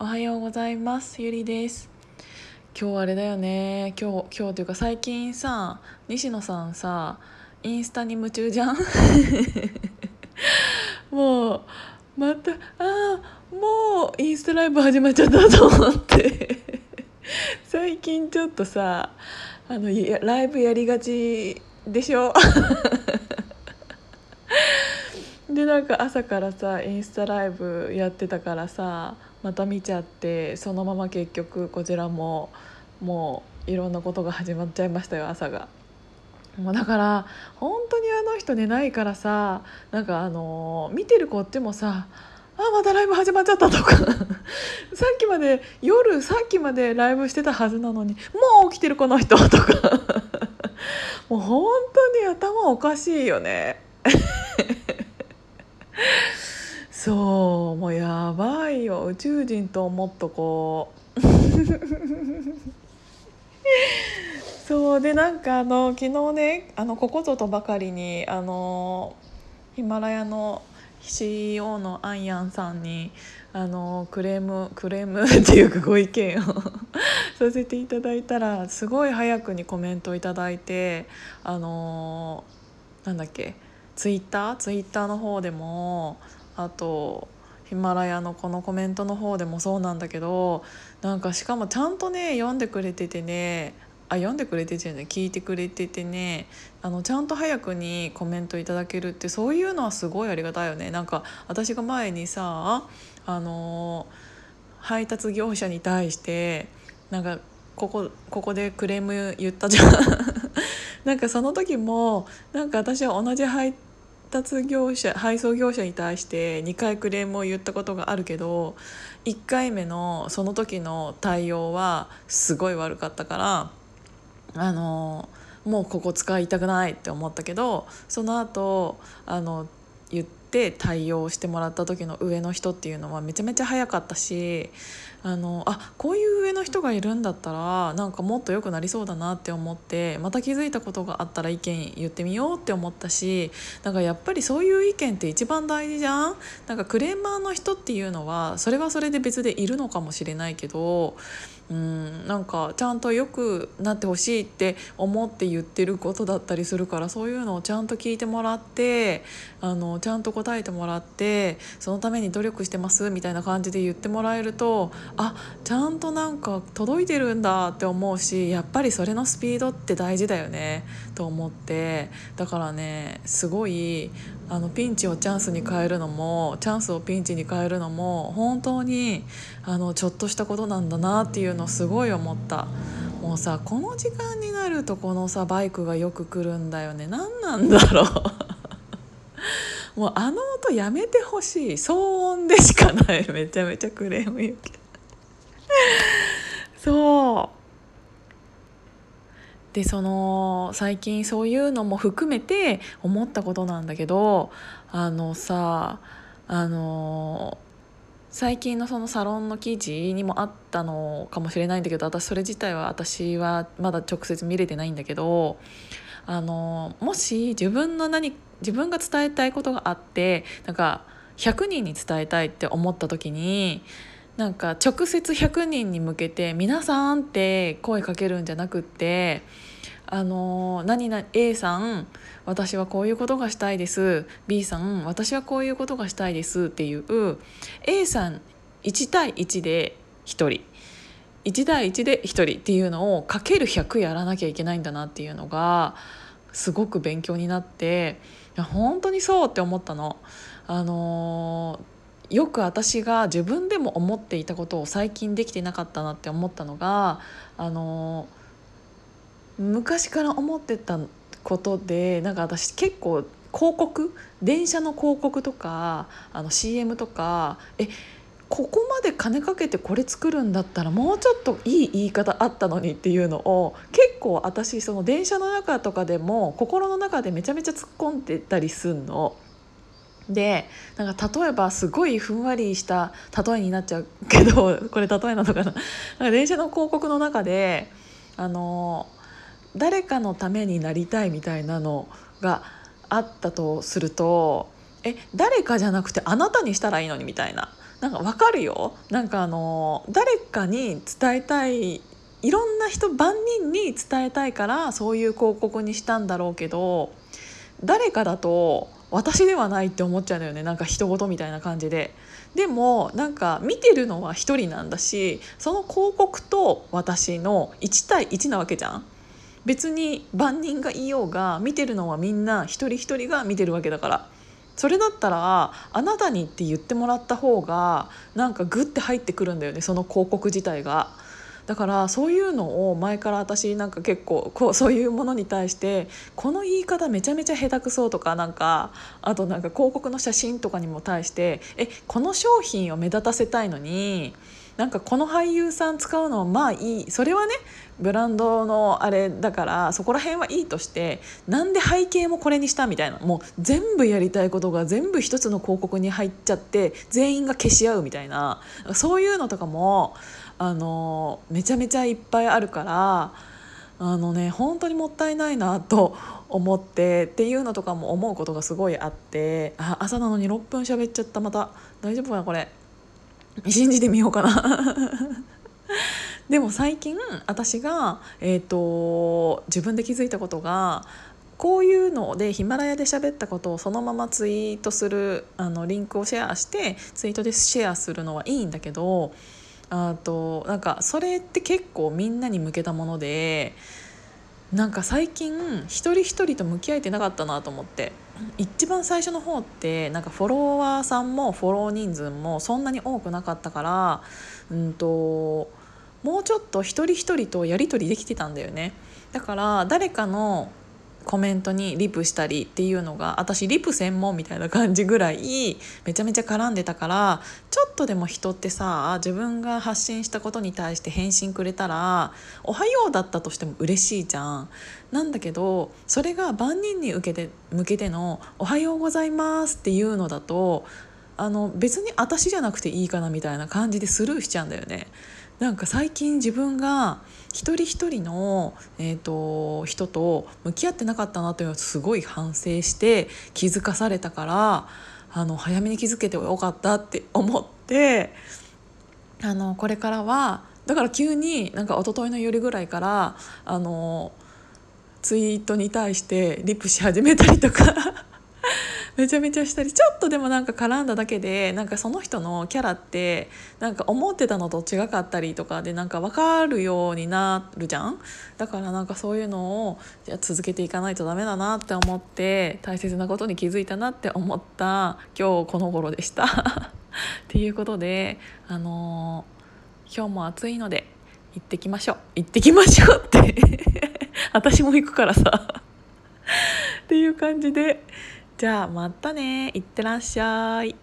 おはようございます。ゆりです。今日あれだよね、今日というか最近さ、西野さんさ、インスタに夢中じゃんもうまたもうインスタライブ始まっちゃったと思って最近ちょっとさ、ライブやりがちでしょで、なんか朝からさインスタライブやってたからさ、また見ちゃって、そのまま結局こちらももういろんなことが始まっちゃいましたよ、朝が。もうだから本当に人寝ないからさ、なんか見てるこっちもさ、またライブ始まっちゃったとかさっきまでライブしてたはずなのに、もう起きてるこの人とかもう本当に頭おかしいよねそう、もうやばいよ、宇宙人と思っとこうそうで、なんか昨日ね、ここぞとばかりにヒマラヤの CEO のアンヤンさんにクレームっていうかご意見をさせていただいたら、すごい早くにコメントいただいて、なんだっけ、ツイッターの方でも、あとヒマラヤのこのコメントの方でもそうなんだけど、なんかしかもちゃんとね聞いてくれててね、ちゃんと早くにコメントいただけるって、そういうのはすごいありがたいよね。なんか私が前にさ、配達業者に対してなんかここでクレーム言ったじゃんなんかその時も、なんか私は同じ配送業者に対して2回クレームを言ったことがあるけど、1回目のその時の対応はすごい悪かったから、もうここ使いたくないって思ったけど、その後言って対応してもらった時の上の人っていうのはめちゃめちゃ早かったし、こういう上の人がいるんだったらなんかもっと良くなりそうだなって思って、また気づいたことがあったら意見言ってみようって思ったし、なんかやっぱりそういう意見って一番大事じゃん。なんかクレーマーの人っていうのはそれはそれで別でいるのかもしれないけど、なんかちゃんと良くなってほしいって思って言ってることだったりするから、そういうのをちゃんと聞いてもらって、ちゃんと答えてもらって、そのために努力してますみたいな感じで言ってもらえると、ちゃんとなんか届いてるんだって思うし、やっぱりそれのスピードって大事だよねと思って、だからね、すごいピンチをチャンスに変えるのも、チャンスをピンチに変えるのも本当にちょっとしたことなんだなっていうのをすごい思った。もうさ、この時間になるとこのさ、バイクがよく来るんだよね。何なんだろうもう音やめてほしい。騒音でしかない。めちゃめちゃクレーム言うけどそうで、最近そういうのも含めて思ったことなんだけど、最近のそのサロンの記事にもあったのかもしれないんだけど、私はまだ直接見れてないんだけど、もし自分が伝えたいことがあって、なんか100人に伝えたいって思った時に、なんか直接100人に向けて皆さんって声かけるんじゃなくって、A さん私はこういうことがしたいです、 B さん私はこういうことがしたいですっていう、 A さん1対1で1人、1対1で1人っていうのをかける100やらなきゃいけないんだなっていうのがすごく勉強になって、いや本当にそうって思ったの。よく私が自分でも思っていたことを最近できてなかったなって思ったのが、昔から思ってたことで、なんか私結構電車の広告とかCM とか、ここまで金かけてこれ作るんだったらもうちょっといい言い方あったのにっていうのを、結構私その電車の中とかでも心の中でめちゃめちゃ突っ込んでたりすんの。で、なんか例えばすごいふんわりした例えになっちゃうけど、これ例えなのかな、 なんか電車の広告の中で誰かのためになりたいみたいなのがあったとすると、誰かじゃなくてあなたにしたらいいのにみたいな、なんか分かるよ。なんか誰かに伝えたい、いろんな人万人に伝えたいからそういう広告にしたんだろうけど、誰かだと私ではないって思っちゃうのよね。なんか人ごとみたいな感じで。でもなんか見てるのは一人なんだし、その広告と私の1対1なわけじゃん。別に万人がいようが見てるのはみんな一人一人が見てるわけだから、それだったらあなたにって言ってもらった方がなんかグッて入ってくるんだよね、その広告自体が。だからそういうのを前から私なんか結構そういうものに対して、この言い方めちゃめちゃ下手くそとか、なんかあとなんか広告の写真とかにも対して、この商品を目立たせたいのになんかこの俳優さん使うのはまあいい、それはねブランドのあれだからそこら辺はいいとして、なんで背景もこれにしたみたいな、もう全部やりたいことが全部一つの広告に入っちゃって全員が消し合うみたいな、そういうのとかもめちゃめちゃいっぱいあるから、本当にもったいないなと思ってっていうのとかも思うことがすごいあって、朝なのに6分喋っちゃった。また大丈夫かな、これ信じてみようかなでも最近私が、自分で気づいたことが、こういうのでヒマラヤで喋ったことをそのままツイートするリンクをシェアしてツイートでシェアするのはいいんだけど、なんかそれって結構みんなに向けたもので、なんか最近一人一人と向き合えてなかったなと思って。一番最初の方ってなんかフォロワーさんもフォロー人数もそんなに多くなかったから、もうちょっと一人一人とやり取りできてたんだよね。だから誰かのコメントにリプしたりっていうのが、私リプ専門みたいな感じぐらいめちゃめちゃ絡んでたから、ちょっとでも人ってさ、自分が発信したことに対して返信くれたらおはようだったとしても嬉しいじゃん。なんだけどそれが万人に向けてのおはようございますっていうのだと、別に私じゃなくていいかなみたいな感じでスルーしちゃうんだよね。なんか最近自分が一人一人の、人と向き合ってなかったなというのをすごい反省して気づかされたから、早めに気づけてよかったって思って、これからはだから急になんか一昨日の夜ぐらいからツイートに対してリプし始めたりとかめちゃめちゃしたり、ちょっとでもなんか絡んだだけでなんかその人のキャラってなんか思ってたのと違かったりとかで、なんか分かるようになるじゃん。だからなんかそういうのを続けていかないとダメだなって思って、大切なことに気づいたなって思った今日この頃でしたっていうことで、今日も暑いので行ってきましょう、行ってきましょうって私も行くからさっていう感じで、じゃあまたね、いってらっしゃい。